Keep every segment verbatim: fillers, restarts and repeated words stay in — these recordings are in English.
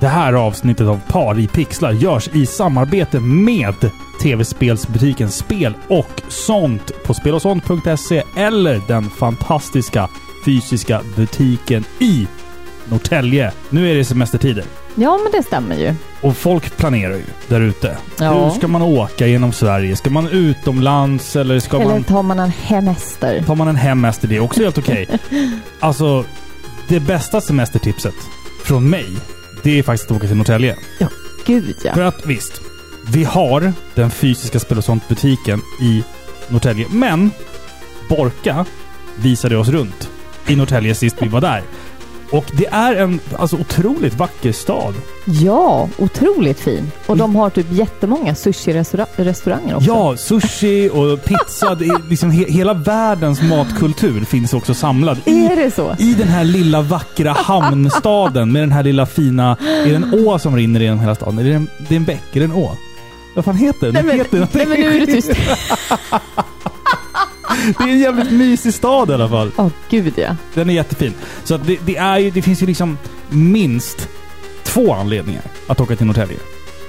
Det här avsnittet av Par i Pixlar görs i samarbete med tv-spelsbutiken Spel och sånt på spel och sånt punkt se eller den fantastiska fysiska butiken i Norrtälje. Nu är det semestertider. Ja, men det stämmer ju. Och folk planerar ju där ute. Ja. Hur ska man åka genom Sverige? Ska man utomlands eller ska eller man... Eller tar man en hemester? Tar man en hemester, det är också helt okej. Okay. Alltså, det bästa semestertipset från mig, det är faktiskt att åka till Norrtälje. Ja, gud ja. För att visst, vi har den fysiska Spel och sånt butiken i Norrtälje. Men Borka visade oss runt i Norrtälje sist vi var där. Och det är en alltså, otroligt vacker stad. Ja, otroligt fin. Och de har typ jättemånga sushi-restauranger också. Ja, sushi och pizza. Det är liksom he- hela världens matkultur finns också samlad. I, är det så? I den här lilla vackra hamnstaden med den här lilla fina... Är det en å som rinner genom hela staden? Är det en, det är en bäck, är det en å? Vad fan heter den? Nej, heter men, nej, men nu är det tyst. Det är en jävligt mysig stad i alla fall. Åh, oh, gud ja. Den är jättefin. Så att det, det, är ju, det finns ju liksom minst två anledningar att åka till Norrtälje.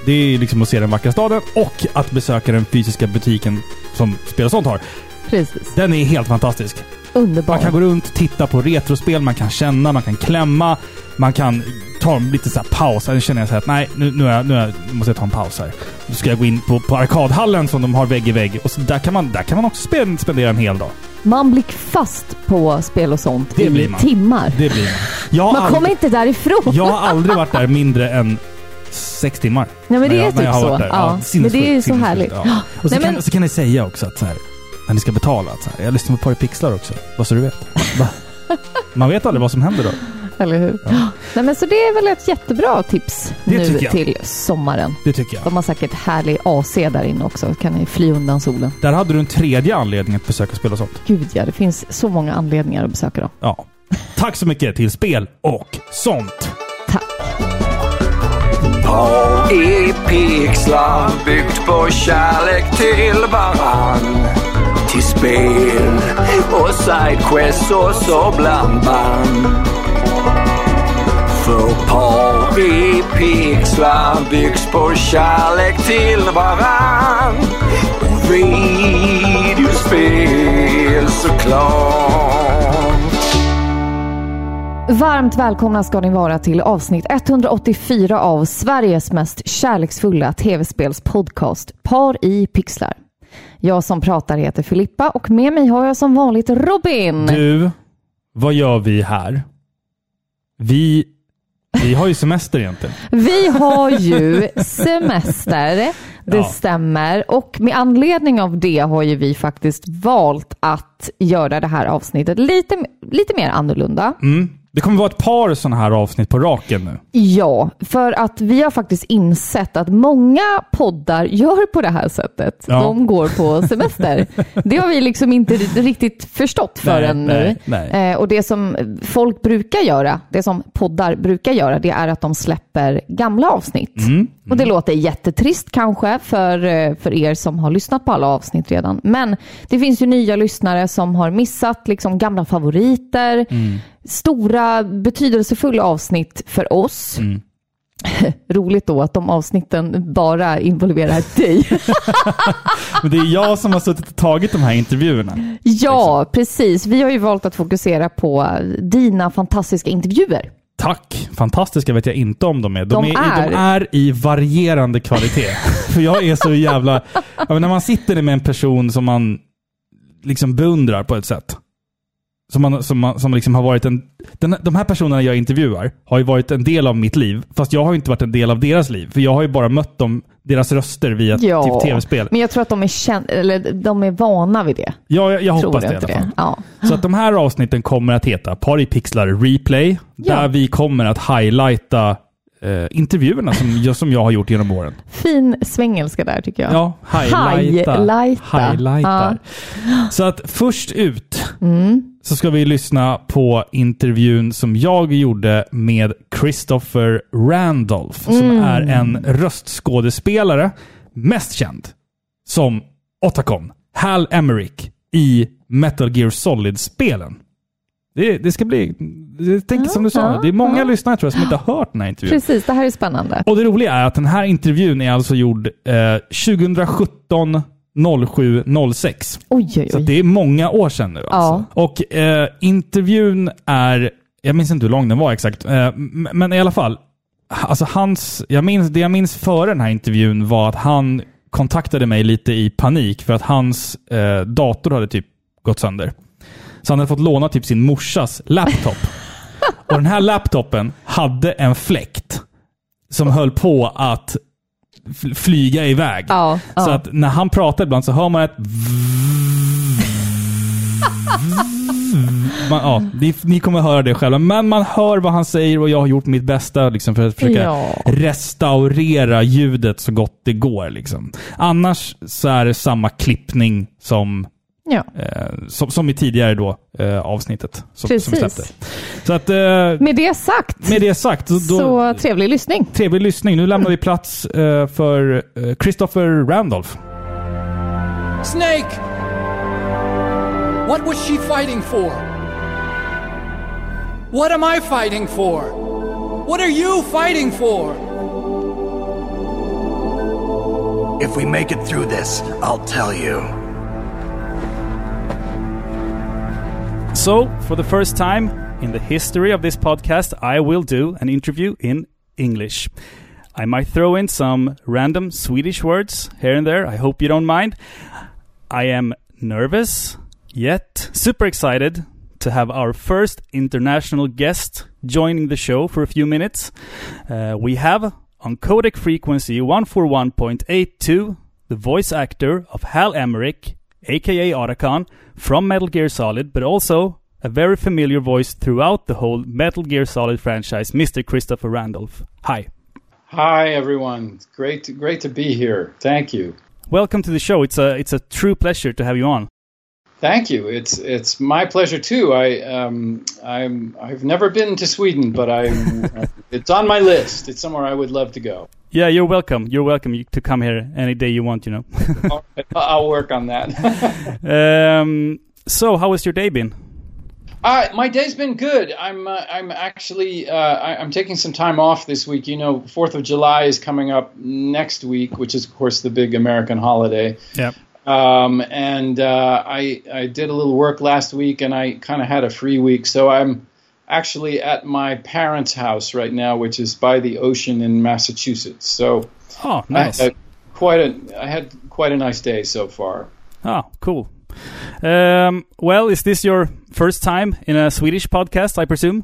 Det är liksom att se den vackra staden och att besöka den fysiska butiken som Spel och sånt har. Precis. Den är helt fantastisk. Underbar. Man kan gå runt, titta på retrospel, man kan känna, man kan klämma, man kan ta en liten så här paus. Sen känner jag så här att nej, nu, nu, är, nu är, måste jag ta en paus här. Nu ska jag gå in på, på arkadhallen som de har vägg i vägg. Och så där, kan man, där kan man också spel, spendera en hel dag. Man blir fast på Spel och sånt det i blir man. timmar. Det blir man. Man aldrig, kommer inte därifrån. Jag har aldrig varit där mindre än sex timmar. Nej, men det jag, är typ så. Ja, ja, men det är ju så härligt. Ja. Och så, nej, kan, men... så kan jag säga också att så här... När ni ska betala. Så här. Jag lyssnar på Par i Pixlar också. Vad så du vet. Man vet aldrig vad som händer då. Eller hur? Ja. Nej, men så det är väl ett jättebra tips det nu till sommaren. Det tycker jag. De har säkert härlig A C där inne också. Kan ni fly undan solen. Där hade du en tredje anledning att besöka Spel och sånt. Gud ja, det finns så många anledningar att besöka dem. Ja. Tack så mycket till Spel och sånt. Tack. Par i Pixlar, byggt på kärlek till varann. Till spel och sidequests och så bland band. För Par i Pixlar byggs på kärlek till varann. Och videospel såklart. Varmt välkomna ska ni vara till avsnitt etthundraåttiofyra av Sveriges mest kärleksfulla tv-spelspodcast Par i Pixlar. Jag som pratar heter Filippa och med mig har jag som vanligt Robin. Du, vad gör vi här? Vi, vi har ju semester egentligen. Vi har ju semester, det ja. stämmer. Och med anledning av det har ju vi faktiskt valt att göra det här avsnittet lite, lite mer annorlunda. Mm. Det kommer vara ett par sådana här avsnitt på raken nu. Ja, för att vi har faktiskt insett att många poddar gör på det här sättet. Ja. De går på semester. Det har vi liksom inte riktigt förstått förrän nej, nu. Nej, nej. Eh, och det som folk brukar göra, det som poddar brukar göra, det är att de släpper gamla avsnitt. Mm, mm. Och det låter jättetrist kanske för, för er som har lyssnat på alla avsnitt redan. Men det finns ju nya lyssnare som har missat liksom gamla favoriter. Mm. Stora, betydelsefulla avsnitt för oss. Mm. Roligt då att de avsnitten bara involverar dig. Men det är jag som har suttit och tagit de här intervjuerna. Ja, liksom. Precis. Vi har ju valt att fokusera på dina fantastiska intervjuer. Tack. Fantastiska vet jag inte om de är. De, de, är, är. de är i varierande kvalitet. För jag är så jävla... När man sitter med en person som man liksom beundrar på ett sätt... Som, man, som, man, som liksom har varit en... Den, de här personerna jag intervjuar har ju varit en del av mitt liv. Fast jag har ju inte varit en del av deras liv. För jag har ju bara mött dem, deras röster via ja, typ tv-spel. Men jag tror att de är, kän- eller, de är vana vid det. Ja, jag, jag hoppas det i alla fall. Ja. Så att de här avsnitten kommer att heta Par i Pixlar Replay. Ja. Där vi kommer att highlighta eh, intervjuerna som jag, som jag har gjort genom åren. Fin svängelska där tycker jag. Ja, highlighta. Highlighta. highlighta. Ja. Så att först ut... Mm. Så ska vi lyssna på intervjun som jag gjorde med Christopher Randolph. Mm. Som är en röstskådespelare. Mest känd som Otacon. Hal Emmerich i Metal Gear Solid-spelen. Det, det ska bli, jag tänker ja, som du sa, ja, det är många ja. lyssnare tror jag som inte har hört den här intervjun. Precis, det här är spännande. Och det roliga är att den här intervjun är alltså gjord eh, tjugosjutton noll sju noll sex. Oj, oj, oj. Så det är många år sedan nu alltså. Ja. Och eh, intervjun är, jag minns inte hur lång den var exakt, eh, men i alla fall, alltså hans, jag minns, det jag minns före den här intervjun var att han kontaktade mig lite i panik för att hans eh, dator hade typ gått sönder. Så han hade fått låna typ sin morsas laptop. Och den här laptopen hade en fläkt som höll på att flyga iväg. Ja, så ja. att när han pratar ibland så hör man ett... Man, ja, ni, ni kommer höra det själva. Men man hör vad han säger och jag har gjort mitt bästa liksom, för att försöka ja. restaurera ljudet så gott det går. Liksom. Annars så är det samma klippning som... Ja. Eh, som, som i tidigare då eh, avsnittet som, Precis. Som så att, eh, med det sagt med det sagt då, så trevlig lyssning trevlig lyssning nu lämnar mm. vi plats eh, för eh, Christopher Randolph. Snake, what was she fighting for? What am I fighting for? What are you fighting for? If we make it through this, I'll tell you. So, for the first time in the history of this podcast, I will do an interview in English. I might throw in some random Swedish words here and there. I hope you don't mind. I am nervous, yet super excited to have our first international guest joining the show for a few minutes. Uh, we have, on codec frequency one forty-one point eight two, the voice actor of Hal Emmerich, aka Otacon, from Metal Gear Solid, but also a very familiar voice throughout the whole Metal Gear Solid franchise, Mister Christopher Randolph. Hi. Hi, everyone. It's great to, great to be here. Thank you. Welcome to the show. It's a it's a true pleasure to have you on. Thank you. It's it's my pleasure too. I um I'm I've never been to Sweden, but I it's on my list. It's somewhere I would love to go. Yeah, you're welcome. You're welcome to come here any day you want, you know. All right. I'll work on that. um, so, how has your day been? Uh, my day's been good. I'm uh, I'm actually uh, I, I'm taking some time off this week. You know, fourth of July is coming up next week, which is of course the big American holiday. Yeah. Um, and uh, I I did a little work last week, and I kind of had a free week, so I'm actually at my parents' house right now, which is by the ocean in Massachusetts. So, oh, nice! I had quite a I had quite a nice day so far. Oh, cool. Um, well, is this your first time in a Swedish podcast, I presume?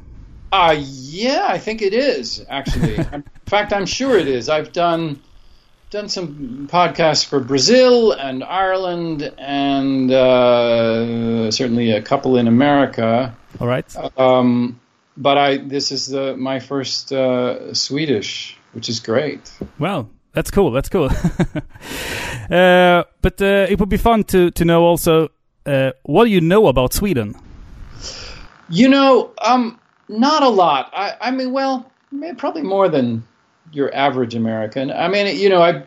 Uh, yeah, I think it is actually. In fact, I'm sure it is. I've done done some podcasts for Brazil and Ireland, and uh, certainly a couple in America. All right. Um, but I this is the my first uh, Swedish, which is great. Wow, that's cool. That's cool. uh, but uh, it would be fun to to know also uh, what do you know about Sweden? You know, um, not a lot. I, I mean, well, probably more than your average American. I mean, you know, I've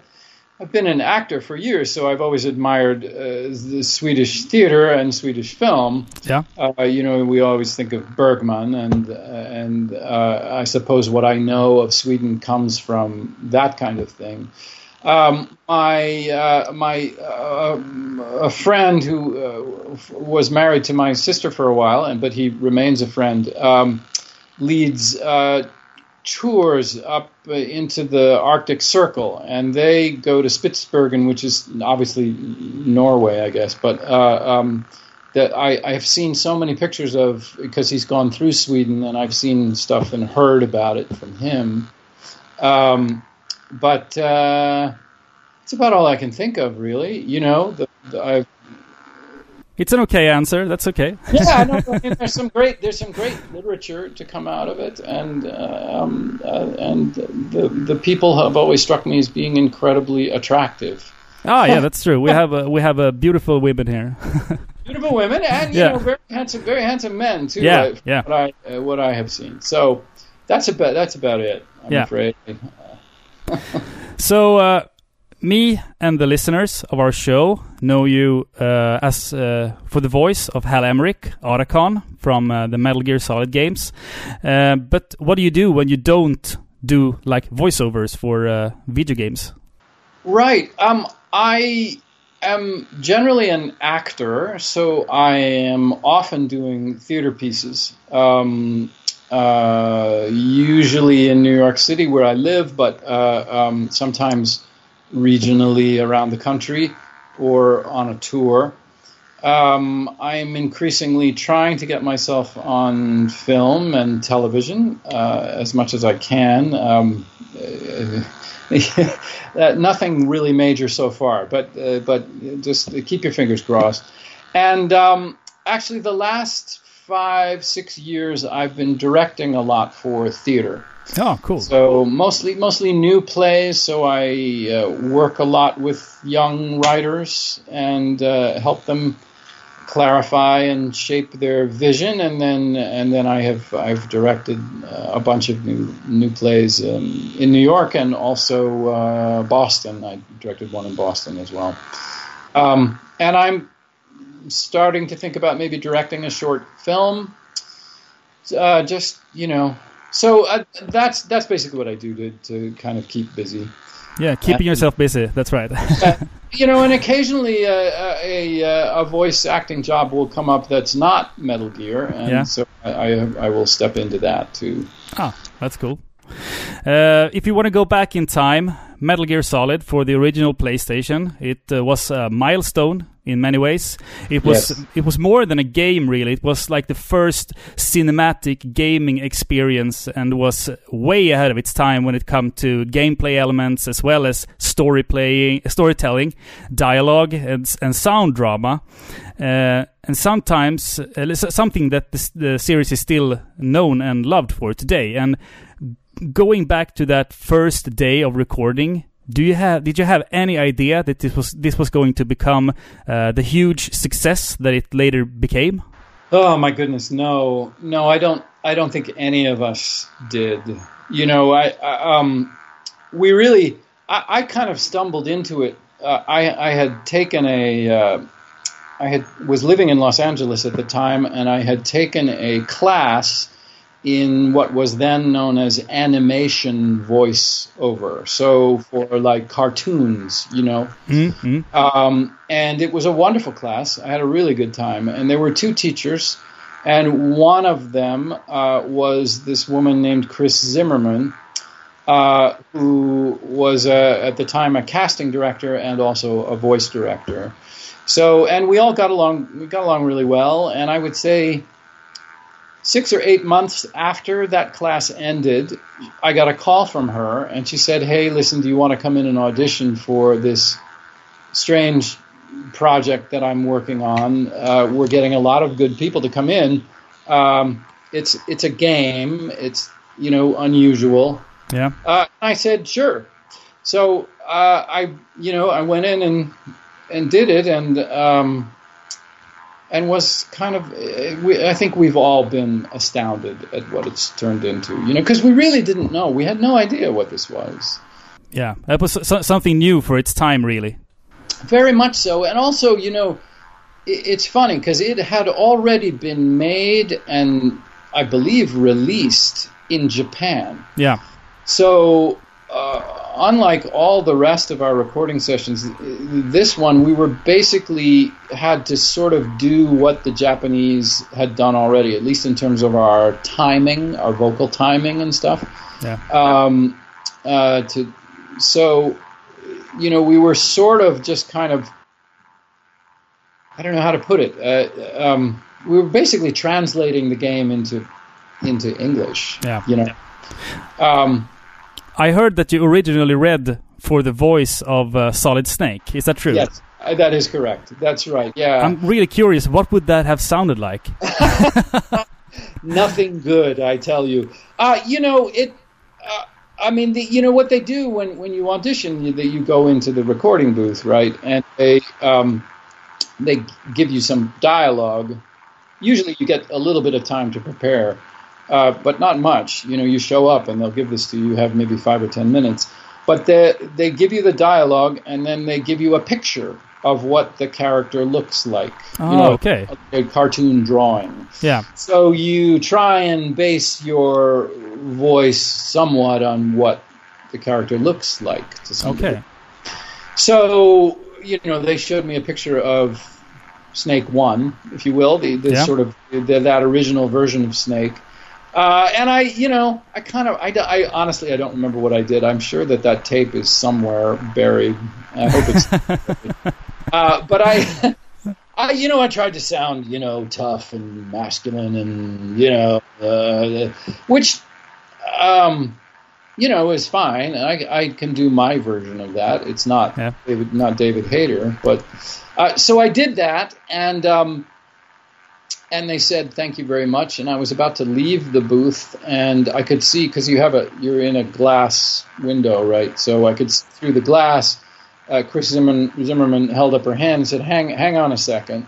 I've been an actor for years, so I've always admired uh, the Swedish theater and Swedish film. Yeah. Uh, you know, we always think of Bergman, and uh, and uh, I suppose what I know of Sweden comes from that kind of thing. Um, my uh, my uh, a friend who uh, was married to my sister for a while, and but he remains a friend. Um, leads. Uh, tours up into the Arctic Circle, and they go to Spitsbergen, which is obviously Norway, I guess, but uh, um, that I, I've seen so many pictures of, because he's gone through Sweden, and I've seen stuff and heard about it from him. Um, but uh, it's about all I can think of, really. You know, the, the, I've It's an okay answer. That's okay. Yeah, no, I mean, there's some great there's some great literature to come out of it, and um, uh, and the the people have always struck me as being incredibly attractive. Oh yeah, that's true. We have a, we have a beautiful women here. Beautiful women, and you yeah. know, very handsome, very handsome men too. Yeah, right, yeah. What I uh, what I have seen. So that's about that's about it. I'm yeah. afraid. so. Uh, me and the listeners of our show know you uh, as uh, for the voice of Hal Emmerich, Otacon, from uh, the Metal Gear Solid games. Uh, but what do you do when you don't do like voiceovers for uh, video games? Right. Um, I am generally an actor, so I am often doing theater pieces. Um, uh, usually in New York City, where I live, but uh, um, sometimes regionally around the country or on a tour. Um, I'm increasingly trying to get myself on film and television uh, as much as I can. Um, uh, nothing really major so far, but uh, but just keep your fingers crossed. And um, actually, the last five, six years, I've been directing a lot for theater. Oh, cool. So mostly mostly new plays, so I uh, work a lot with young writers and uh, help them clarify and shape their vision, and then and then I have I've directed uh, a bunch of new new plays um, in New York and also uh, Boston. I directed one in Boston as well. Um, and I'm starting to think about maybe directing a short film. Uh, just, you know... So uh, that's that's basically what I do to, to kind of keep busy. Yeah, keeping and, yourself busy. That's right. uh, you know, and occasionally uh, a, a a voice acting job will come up that's not Metal Gear, and yeah. so I, I I will step into that too. Ah, that's cool. Uh, if you want to go back in time, Metal Gear Solid for the original PlayStation, it uh, was a milestone in many ways. It was yes. It was more than a game, really. It was like the first cinematic gaming experience and was way ahead of its time when it come to gameplay elements as well as story playing, storytelling, dialogue, and, and sound drama. Uh, and sometimes uh, something that this, the series is still known and loved for today. And going back to that first day of recording, do you have? Did you have any idea that this was this was going to become uh, the huge success that it later became? Oh my goodness, no, no, I don't. I don't think any of us did. You know, I, I um, we really. I, I kind of stumbled into it. Uh, I I had taken a. Uh, I had was living in Los Angeles at the time, and I had taken a class in what was then known as animation voiceover, so for like cartoons, you know, mm-hmm. um, and it was a wonderful class. I had a really good time, and there were two teachers, and one of them uh, was this woman named Chris Zimmerman, uh, who was uh, at the time a casting director and also a voice director. So, and we all got along. We got along really well, and I would say, Six or eight months after that class ended, I got a call from her, and she said, hey, listen, do you want to come in and audition for this strange project that I'm working on? Uh, we're getting a lot of good people to come in. Um, it's it's a game. It's, you know, unusual. Yeah. Uh, I said, sure. So uh, I, you know, I went in and, and did it, and... Um, And was kind of, I think we've all been astounded at what it's turned into, you know, because we really didn't know. We had no idea what this was. Yeah, that was something new for its time, really. Very much so. And also, you know, it's funny because it had already been made and I believe released in Japan. Yeah. So uh, unlike all the rest of our recording sessions, this one we were basically had to sort of do what the Japanese had done already, at least in terms of our timing, our vocal timing and stuff. Yeah. Um, uh, to, so, you know, we were sort of just kind of, I don't know how to put it. Uh, um, we were basically translating the game into into English. Yeah. You know. Yeah. Um, I heard that you originally read for the voice of uh, Solid Snake. Is that true? Yes, that is correct. That's right, yeah. I'm really curious, what would that have sounded like? Nothing good, I tell you. Uh, you know, it. Uh, I mean, the, you know what they do when, when you audition, you, you go into the recording booth, right? And they um, they give you some dialogue. Usually you get a little bit of time to prepare. Uh, but not much. You know, you show up and they'll give this to you. You have maybe five or ten minutes. But they they give you the dialogue, and then they give you a picture of what the character looks like. Oh, you know, okay. A, a cartoon drawing. Yeah. So you try and base your voice somewhat on what the character looks like to some degree. Okay. So, you know, they showed me a picture of Snake One, if you will, the, the yeah. sort of the, that original version of Snake. Uh, and I, you know, I kind of, I, I honestly, I don't remember what I did. I'm sure that that tape is somewhere buried. I hope it's buried. Uh, but I, I, you know, I tried to sound, you know, tough and masculine and, you know, uh, which, um, you know, is fine. I, I can do my version of that. It's not, yeah. David, not David Hayter, but, uh, so I did that. And, um, And they said, thank you very much. And I was about to leave the booth, and I could see, because you have a, you're in a glass window, right? So I could see through the glass, uh, Chris Zimmerman, Zimmerman held up her hand and said, hang hang on a second.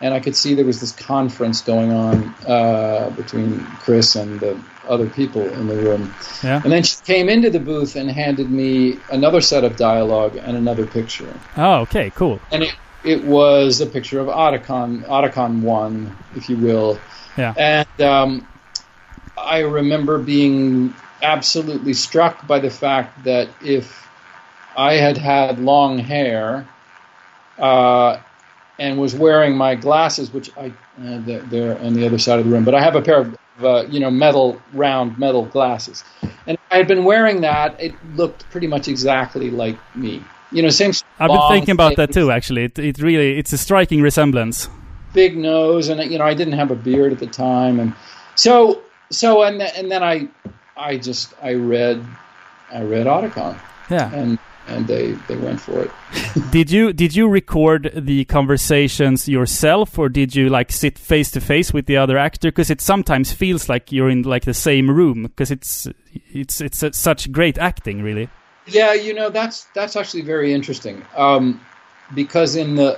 And I could see there was this conference going on uh, between Chris and the other people in the room. Yeah. And then she came into the booth and handed me another set of dialogue and another picture. Oh, okay, cool. And it, It was a picture of Otacon, Otacon one, if you will. Yeah. And um, I remember being absolutely struck by the fact that if I had had long hair uh, and was wearing my glasses, which I uh, they're on the other side of the room, but I have a pair of uh, you know metal round metal glasses, and if I had been wearing that, it looked pretty much exactly like me. You know, same. I've been thinking about that too. Actually, it it really it's a striking resemblance. Big nose, and you know, I didn't have a beard at the time, and so so, and th- and then I, I just I read, I read Otacon. Yeah, and and they, they went for it. Did you did you record the conversations yourself, or did you like sit face to face with the other actor? Because it sometimes feels like you're in like the same room. Because it's it's it's a, such great acting, really. Yeah, you know, that's that's actually very interesting um, because in the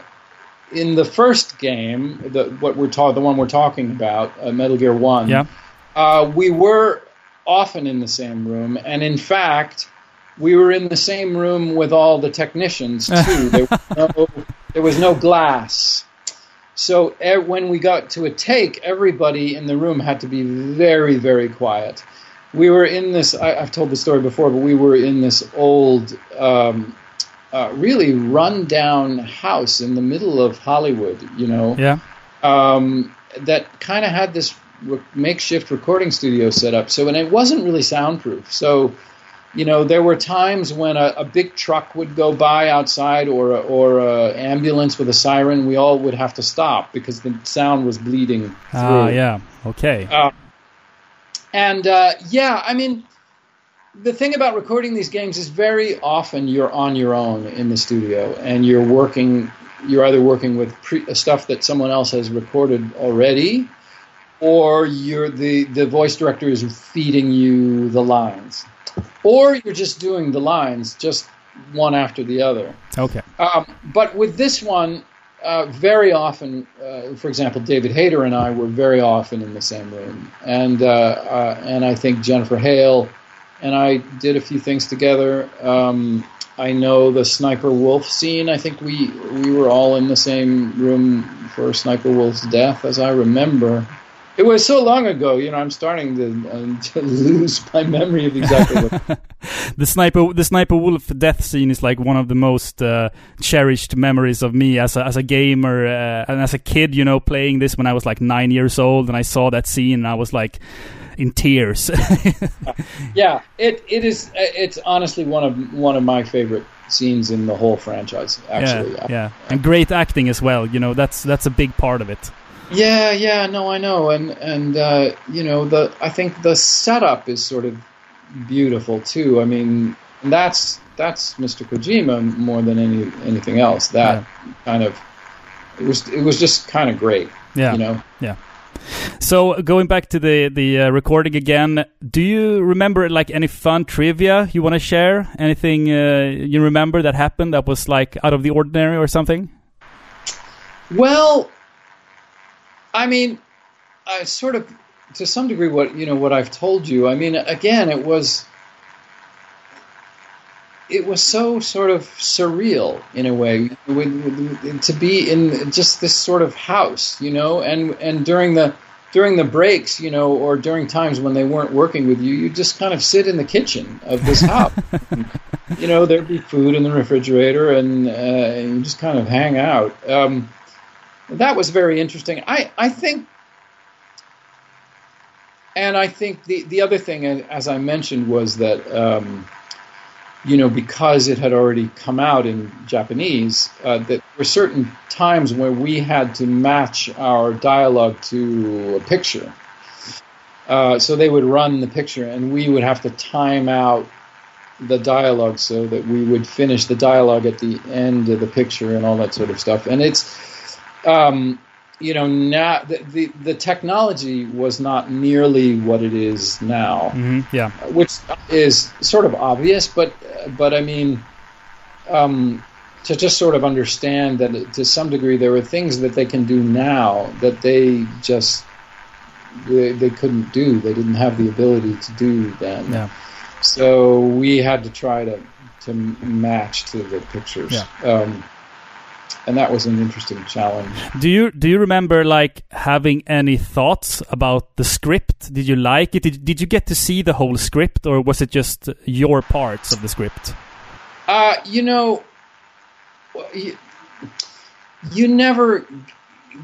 in the first game, the what we're ta- the one we're talking about, uh, Metal Gear One, yeah. uh, we were often in the same room, and in fact, we were in the same room with all the technicians too. there, was no, there was no glass, so er- when we got to a take, everybody in the room had to be very, very quiet. We were in this, I, I've told the story before, but we were in this old, um, uh, really run-down house in the middle of Hollywood, you know, yeah. um, that kind of had this re- makeshift recording studio set up. So, and it wasn't really soundproof. So, you know, there were times when a, a big truck would go by outside or a, or an ambulance with a siren. We all would have to stop because the sound was bleeding through. Ah, yeah, okay. Uh, And, uh, yeah, I mean, the thing about recording these games is very often you're on your own in the studio and you're working, you're either working with pre- stuff that someone else has recorded already or you're the, the voice director is feeding you the lines or you're just doing the lines just one after the other. Okay. Um, but with this one, Uh, very often, uh, for example, David Hayter and I were very often in the same room, and uh, uh, and I think Jennifer Hale and I did a few things together. Um, I know the Sniper Wolf scene. I think we we were all in the same room for Sniper Wolf's death, as I remember. It was so long ago, you know. I'm starting to, uh, to lose my memory of exactly what. the sniper, the Sniper Wolf death scene is like one of the most uh, cherished memories of me as a, as a gamer uh, and as a kid. You know, playing this when I was like nine years old, and I saw that scene, and I was like in tears. yeah, it it is. It's honestly one of one of my favorite scenes in the whole franchise. Actually, yeah, yeah. And great acting as well. You know, that's that's a big part of it. Yeah, yeah, no, I know, and and uh, you know, the I think the setup is sort of beautiful too. I mean, that's that's Mister Kojima more than any anything else. That yeah. kind of it was it was just kind of great. Yeah, you know, yeah. So going back to the the uh, recording again, do you remember like any fun trivia you want to share? Anything uh, you remember that happened that was like out of the ordinary or something? Well. I mean, I sort of, to some degree, what you know, what I've told you. I mean, again, it was it was so sort of surreal in a way to be in just this sort of house, you know, and, and during the during the breaks, you know, or during times when they weren't working with you, you just kind of sit in the kitchen of this house. You know, there'd be food in the refrigerator and, uh, and you just kind of hang out. Um, that was very interesting. I, I think, and I think the, the other thing, as I mentioned, was that, um, you know, because it had already come out in Japanese, uh, that there were certain times where we had to match our dialogue to a picture. Uh, so they would run the picture and we would have to time out the dialogue so that we would finish the dialogue at the end of the picture and all that sort of stuff. And it's, um, you know, now the, the, the technology was not nearly what it is now, mm-hmm. yeah, which is sort of obvious, but but I mean, um, to just sort of understand that to some degree there are things that they can do now that they just they, they couldn't do. They didn't have the ability to do then. Yeah. So we had to try to, to match to the pictures. Yeah. Um, and that was an interesting challenge. Do you do you remember like having any thoughts about the script? Did you like it? Did, did you get to see the whole script, or was it just your parts of the script? Uh, you know, you, you never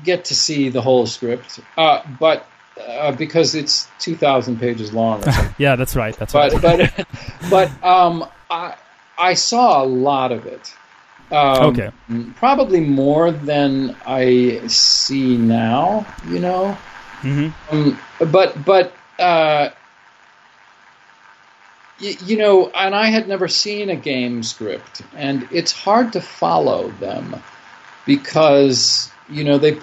get to see the whole script, uh, but... Uh, because it's two thousand pages long. Or something. Yeah, that's right. That's but, right. but but um, I I saw a lot of it. Um, okay. Probably more than I see now. You know. Mm-hmm. Um, but but uh, y- you know, and I had never seen a game script, and it's hard to follow them because. You know, they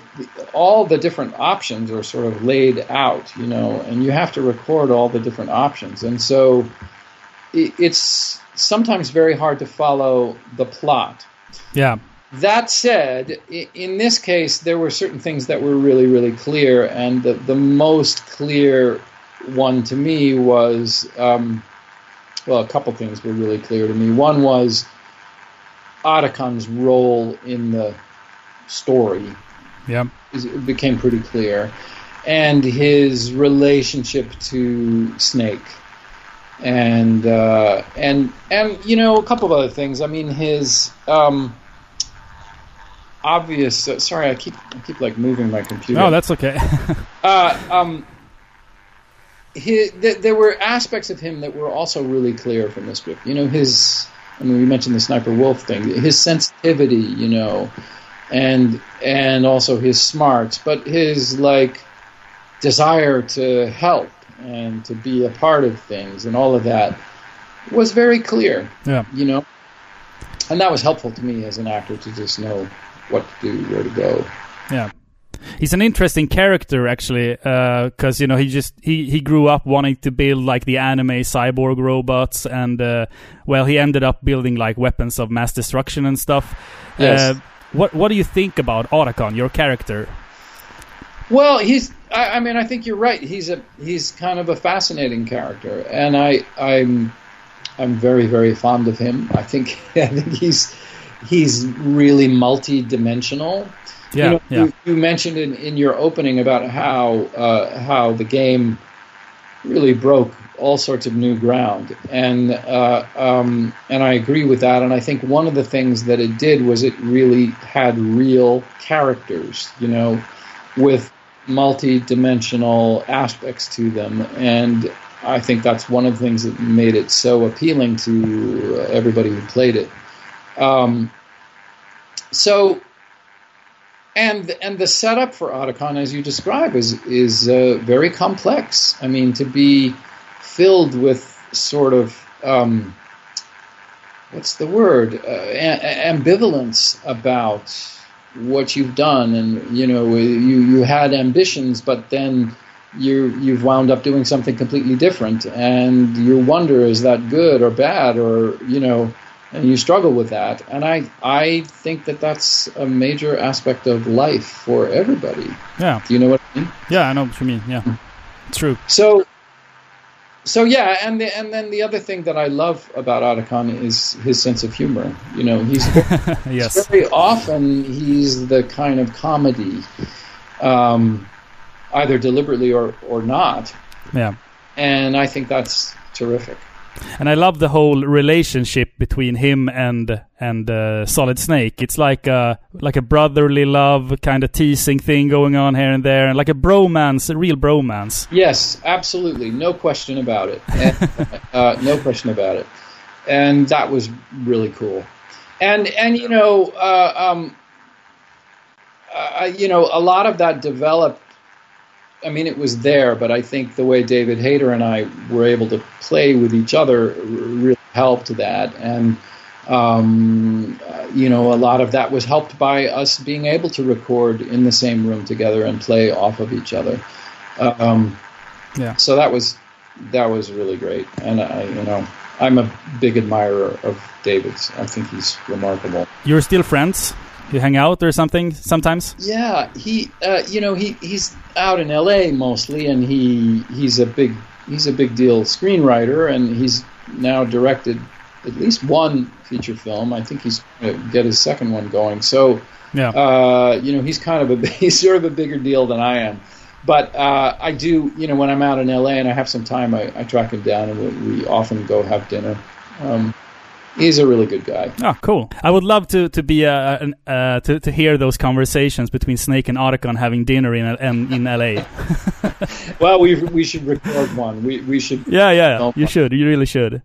all the different options are sort of laid out, you know, and you have to record all the different options. And so it, it's sometimes very hard to follow the plot. Yeah. That said, in this case, there were certain things that were really, really clear. And the, the most clear one to me was, um, well, a couple things were really clear to me. One was Otacon's role in the story, yeah, it became pretty clear, and his relationship to Snake, and uh, and and you know a couple of other things. I mean, his um, obvious. Uh, sorry, I keep I keep like moving my computer. No, that's okay. uh, um, his, th- there were aspects of him that were also really clear from the script. You know, his. I mean, we mentioned the Sniper Wolf thing. His sensitivity, you know. And and also his smarts, but his like desire to help and to be a part of things and all of that was very clear. Yeah, you know, and that was helpful to me as an actor to just know what to do, where to go. Yeah, he's an interesting character actually, because uh, you know he just he, he grew up wanting to build like the anime cyborg robots, and uh, well, he ended up building like weapons of mass destruction and stuff. Yes. Uh, What what do you think about Otacon, your character? Well, he's. I, I mean, I think you're right. He's a he's kind of a fascinating character, and I I'm I'm very very fond of him. I think I think he's he's really multi-dimensional. Yeah, you know, yeah. You, you mentioned in, in your opening about how uh, how the game really broke all sorts of new ground, and uh, um, and I agree with that. And I think one of the things that it did was it really had real characters, you know, with multi-dimensional aspects to them. And I think that's one of the things that made it so appealing to everybody who played it. Um, so, and and the setup for Otacon, as you describe, is is uh, very complex. I mean, to be filled with sort of, um, what's the word, uh, a- ambivalence about what you've done. And, you know, you, you had ambitions, but then you, you've wound up doing something completely different. And you wonder, is that good or bad? Or, you know, and you struggle with that. And I, I think that that's a major aspect of life for everybody. Yeah. Do you know what I mean? Yeah, I know what you mean. Yeah, true. So... So yeah, and the, and then the other thing that I love about Otacon is his sense of humor. You know, he's yes. very often he's the kind of comedy, um, either deliberately or, or not. Yeah, and I think that's terrific. And I love the whole relationship between him and and uh, Solid Snake. It's like a like a brotherly love, kind of teasing thing going on here and there, and like a bromance, a real bromance. Yes, absolutely, no question about it. And, uh, no question about it. And that was really cool. And and you know, uh, um, uh, you know, a lot of that developed. I mean, it was there, but I think the way David Hayter and I were able to play with each other really helped that. And, um, uh, you know, a lot of that was helped by us being able to record in the same room together and play off of each other. Um, yeah. So that was that was really great. And, I, you know, I'm a big admirer of David's. I think he's remarkable. You're still friends? You hang out or something sometimes? Yeah, he, uh, you know, he, he's out in L A mostly, and he he's a big he's a big deal screenwriter, and he's now directed at least one feature film. I think he's going to get his second one going. So, yeah, uh, you know, he's kind of a he's sort of a bigger deal than I am. But uh, I do, you know, when I'm out in L A and I have some time, I, I track him down, and we, we often go have dinner. Um, He's a really good guy. Oh, cool! I would love to to be uh, an, uh, to to hear those conversations between Snake and Otacon having dinner in in, in L A. Well, we we should record one. We we should. Yeah, yeah, you one. should. You really should.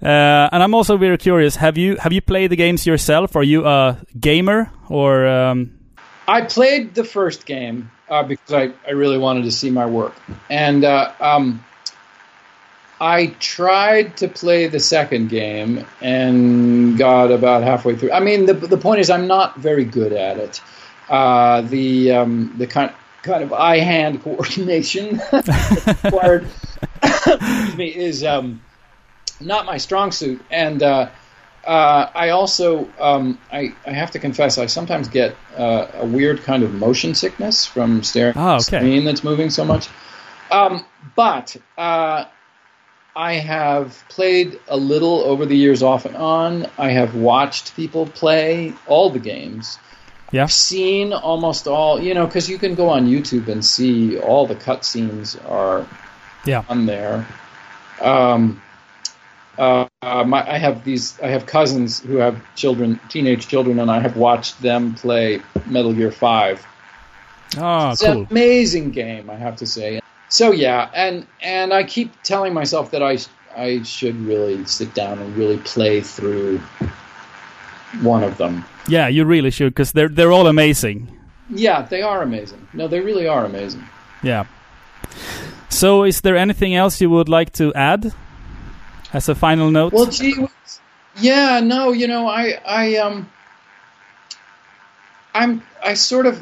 Uh, and I'm also very curious. Have you have you played the games yourself? Are you a gamer or? Um... I played the first game uh, because I, I really wanted to see my work, and uh, um. I tried to play the second game and got about halfway through. I mean, the the point is, I'm not very good at it. Uh, the um, the kind kind of eye hand coordination required excuse me, is um, not my strong suit, and uh, uh, I also um, I I have to confess I sometimes get uh, a weird kind of motion sickness from staring oh, okay. at a screen that's moving so much. Um, but uh, I have played a little over the years off and on. I have watched people play all the games. Yeah. I've seen almost all, you know, because you can go on YouTube and see all the cutscenes are yeah. on there. Um, uh, my, I have these, I have cousins who have children, teenage children, and I have watched them play Metal Gear five. Oh, it's cool. An amazing game, I have to say. So yeah, and and I keep telling myself that I I should really sit down and really play through one of them. Yeah, you really should, because they're they're all amazing. Yeah, they are amazing. No, they really are amazing. Yeah. So, is there anything else you would like to add as a final note? Well, gee, yeah, no, you know, I I um I'm I sort of.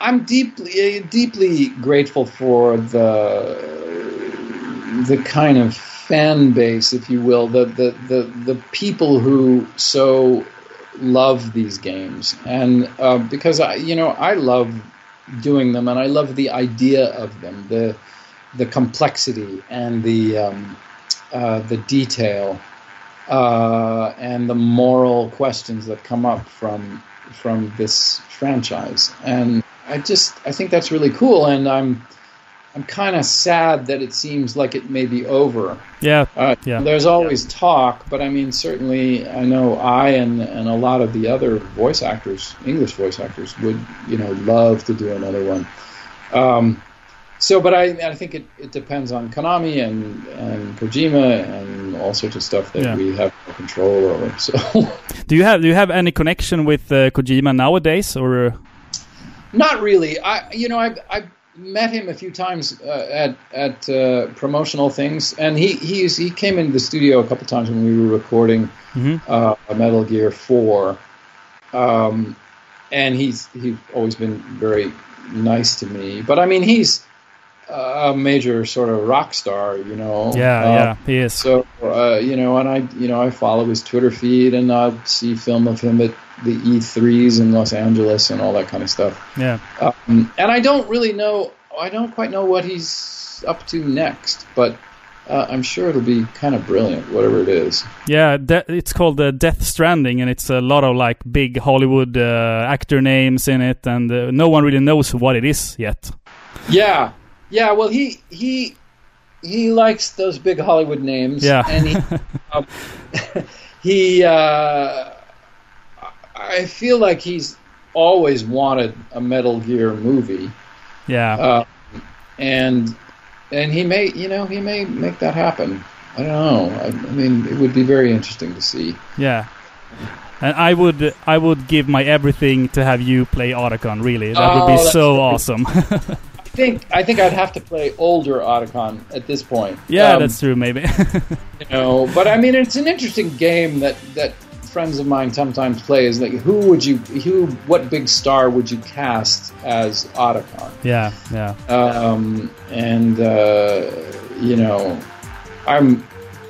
I'm deeply, deeply grateful for the the kind of fan base, if you will, the the, the, the people who so love these games, and uh, because I, you know, I love doing them, and I love the idea of them, the the complexity and the um, uh, the detail uh, and the moral questions that come up from from this franchise, and. I just I think that's really cool, and I'm I'm kind of sad that it seems like it may be over. Yeah, uh, yeah. There's always yeah. talk, but I mean, certainly I know I and and a lot of the other voice actors, English voice actors, would you know love to do another one. Um, so, but I I think it, it depends on Konami and and Kojima and all sorts of stuff that yeah. we have no control over. So, do you have do you have any connection with uh, Kojima nowadays or? Not really. I, you know, I've, I've met him a few times uh, at at uh, promotional things, and he he's, he came into the studio a couple times when we were recording mm-hmm. uh, Metal Gear four, um, and he's he's always been very nice to me. But I mean, he's a major sort of rock star, you know. Yeah, uh, yeah, he is. So uh, you know, and I you know I follow his Twitter feed, and I see film of him at. The E threes in Los Angeles and all that kind of stuff. Yeah. Um, and I don't really know, I don't quite know what he's up to next, but Uh, I'm sure it'll be kind of brilliant, whatever it is. Yeah, de- it's called uh, Death Stranding, and it's a lot of like big Hollywood uh, actor names in it, and uh, no one really knows what it is yet. Yeah, yeah. Well, he he he likes those big Hollywood names. Yeah, and he uh, he. Uh, I feel like he's always wanted a Metal Gear movie. Yeah, uh, and. And he may, you know, he may make that happen. I don't know. I, I mean, it would be very interesting to see. Yeah, and I would, I would give my everything to have you play Otacon. Really, that oh, would be so awesome. I think, I think I'd have to play older Otacon at this point. Yeah, um, that's true. Maybe. You know, but I mean, it's an interesting game that that friends of mine sometimes play. Is like, who would you, who, what big star would you cast as Otacon? Yeah, yeah. Um, and uh, you know, I'm.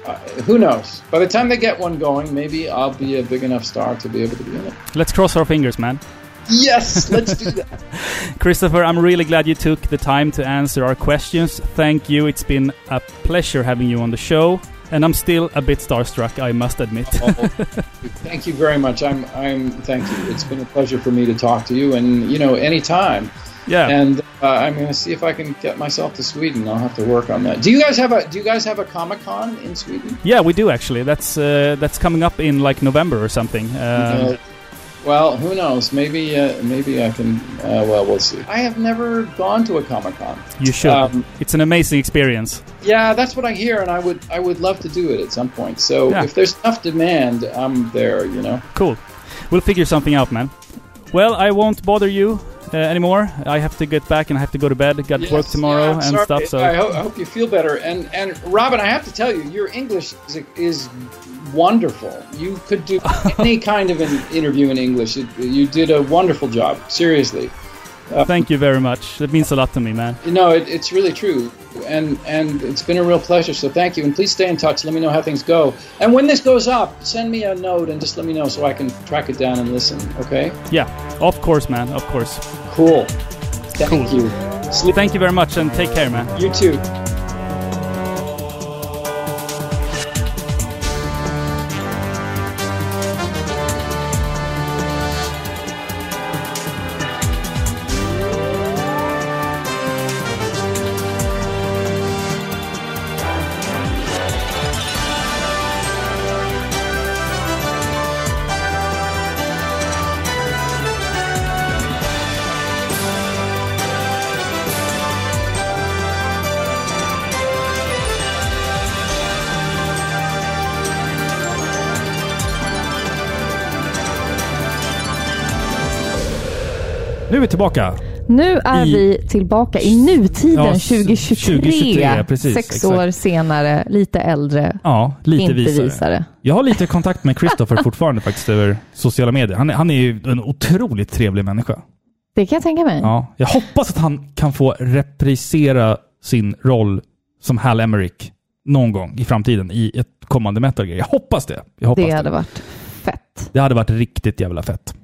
Uh, who knows? By the time they get one going, maybe I'll be a big enough star to be able to be in it. Let's cross our fingers, man. Yes, let's do that. Christopher, I'm really glad you took the time to answer our questions. Thank you. It's been a pleasure having you on the show. And I'm still a bit starstruck, I must admit. Oh, thank you very much. I'm. I'm. Thank you. It's been a pleasure for me to talk to you, and you know, anytime. Yeah. And uh, I'm going to see if I can get myself to Sweden. I'll have to work on that. Do you guys have a Do you guys have a Comic-Con in Sweden? Yeah, we do actually. That's uh, that's coming up in like November or something. Um, no. Well, who knows? Maybe uh, maybe I can. Uh, well, we'll see. I have never gone to a Comic-Con. You should. Um, it's an amazing experience. Yeah, that's what I hear, and I would I would love to do it at some point. So yeah. If there's enough demand, I'm there. You know. Cool. We'll figure something out, man. Well, I won't bother you uh, anymore. I have to get back, and I have to go to bed. Got yes, work tomorrow yeah, and stuff. So I, ho- I hope you feel better. And and Robin, I have to tell you, your English is. is wonderful. You could do any kind of an interview in English. You, you did a wonderful job. Seriously. Uh, Thank you very much. That means a lot to me, man. You know, it, it's really true. And and it's been a real pleasure, so thank you. And please stay in touch. Let me know how things go. And when this goes up, send me a note and just let me know so I can track it down and listen, okay? Yeah, of course, man. Of course. Cool. Thank cool. you. Sleep. Thank you very much, and take care, man. You too. Nu är vi tillbaka. Nu är I... vi tillbaka i nutiden, ja, tjugo tjugotre precis, sex exakt. År senare, lite äldre. Ja, lite inte visare. visare. Jag har lite kontakt med Christopher fortfarande faktiskt över sociala medier. Han är, han är ju en otroligt trevlig människa. Det kan jag tänka mig. Ja, jag hoppas att han kan få reprisera sin roll som Hal Emmerich någon gång i framtiden i ett kommande Metal Gear. Jag hoppas det. Jag hoppas det hade det. varit fett. Det hade varit riktigt jävla fett.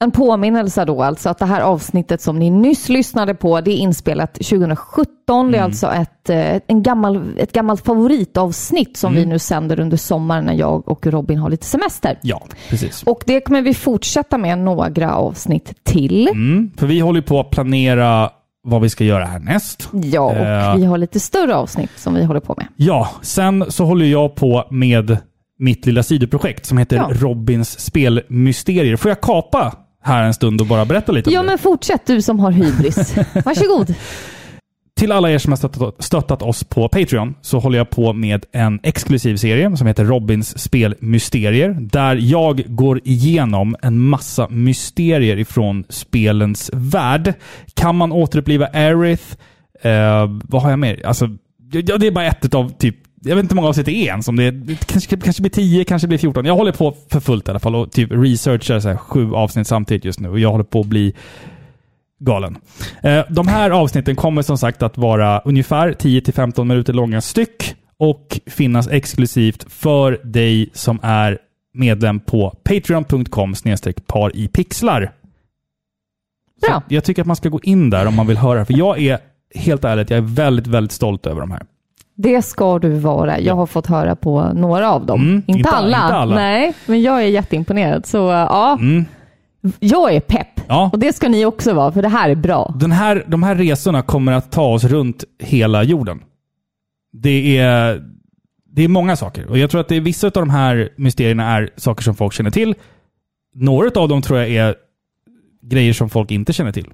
En påminnelse då alltså att det här avsnittet som ni nyss lyssnade på, det är inspelat tjugo sjutton. Mm. Det är alltså ett, en gammal, ett gammalt favoritavsnitt som mm. vi nu sänder under sommaren när jag och Robin har lite semester. Ja, precis. Och det kommer vi fortsätta med några avsnitt till. Mm, för vi håller på att planera vad vi ska göra härnäst. Ja, och eh. vi har lite större avsnitt som vi håller på med. Ja, sen så håller jag på med mitt lilla sidoprojekt som heter ja. Robins spelmysterier. Får jag kapa här en stund och bara berätta lite om ja, det? Ja, men fortsätt du som har hybris. Varsågod. Till alla er som har stöttat, stöttat oss på Patreon så håller jag på med en exklusiv serie som heter Robins spelmysterier där jag går igenom en massa mysterier ifrån spelens värld. Kan man återuppliva Aerith? Eh, vad har jag mer? Alltså, ja, det är bara ett av typ jag vet inte hur många avsnitt det är ens. Om det, är, det kanske, kanske blir tio, kanske blir fjorton. Jag håller på för fullt i alla fall och typ researchar så här sju avsnitt samtidigt just nu. Och jag håller på att bli galen. Eh, de här avsnitten kommer som sagt att vara ungefär tio till femton minuter långa styck. Och finnas exklusivt för dig som är medlem på patreon dot com slash par i pixlar. Ja. Jag tycker att man ska gå in där om man vill höra. För jag är, helt ärligt, jag är väldigt, väldigt stolt över de här. Det ska du vara. Jag har fått höra på några av dem. Mm, inte, inte, alla. inte alla. Nej, men jag är jätteimponerad. Så ja, mm. jag är pepp. Ja. Och det ska ni också vara, för det här är bra. Den här, de här resorna kommer att ta oss runt hela jorden. Det är, det är många saker. Och jag tror att det är, vissa av de här mysterierna är saker som folk känner till. Några av dem tror jag är grejer som folk inte känner till.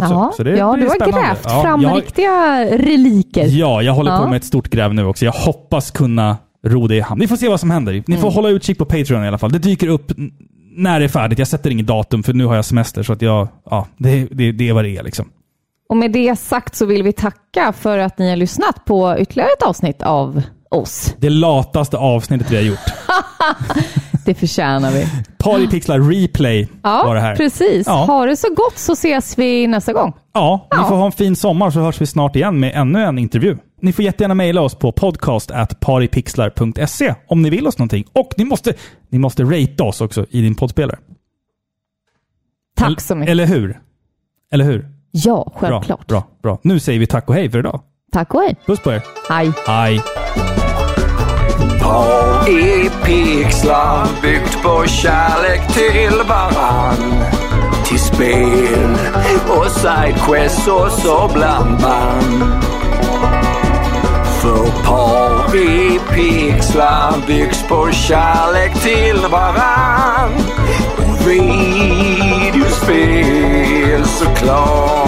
Ja, så det, ja det du har grävt ja, fram jag, riktiga reliker. Ja, jag håller ja. på med ett stort gräv nu också. Jag hoppas kunna ro det i hamn. Ni får se vad som händer. Ni mm. får hålla utkik på Patreon i alla fall. Det dyker upp när det är färdigt. Jag sätter inget datum för nu har jag semester. Så att jag, ja, det, det, det är vad det är liksom. Och med det sagt så vill vi tacka för att ni har lyssnat på ytterligare ett avsnitt av oss. Det lataste avsnittet vi har gjort. Det förtjänar vi. Par i Pixlar replay ja, var det här. Precis. Ja. Ha det så gott så ses vi nästa gång. Ja, ja, ni får ha en fin sommar så hörs vi snart igen med ännu en intervju. Ni får jättegärna mejla oss på podcast at paripixlar punkt se om ni vill oss någonting. Och ni måste, ni måste rate oss också i din poddspelare. Tack så mycket. Eller hur? Eller hur? Ja, självklart. Bra, bra, bra. Nu säger vi tack och hej för idag. Tack och hej. Puss på er. Hej. Hej. Par i pixlar, byggt på kärlek till varann, till spel och sidequests och så bland band. För par i pixlar byggs på kärlek till varann och videospel såklart.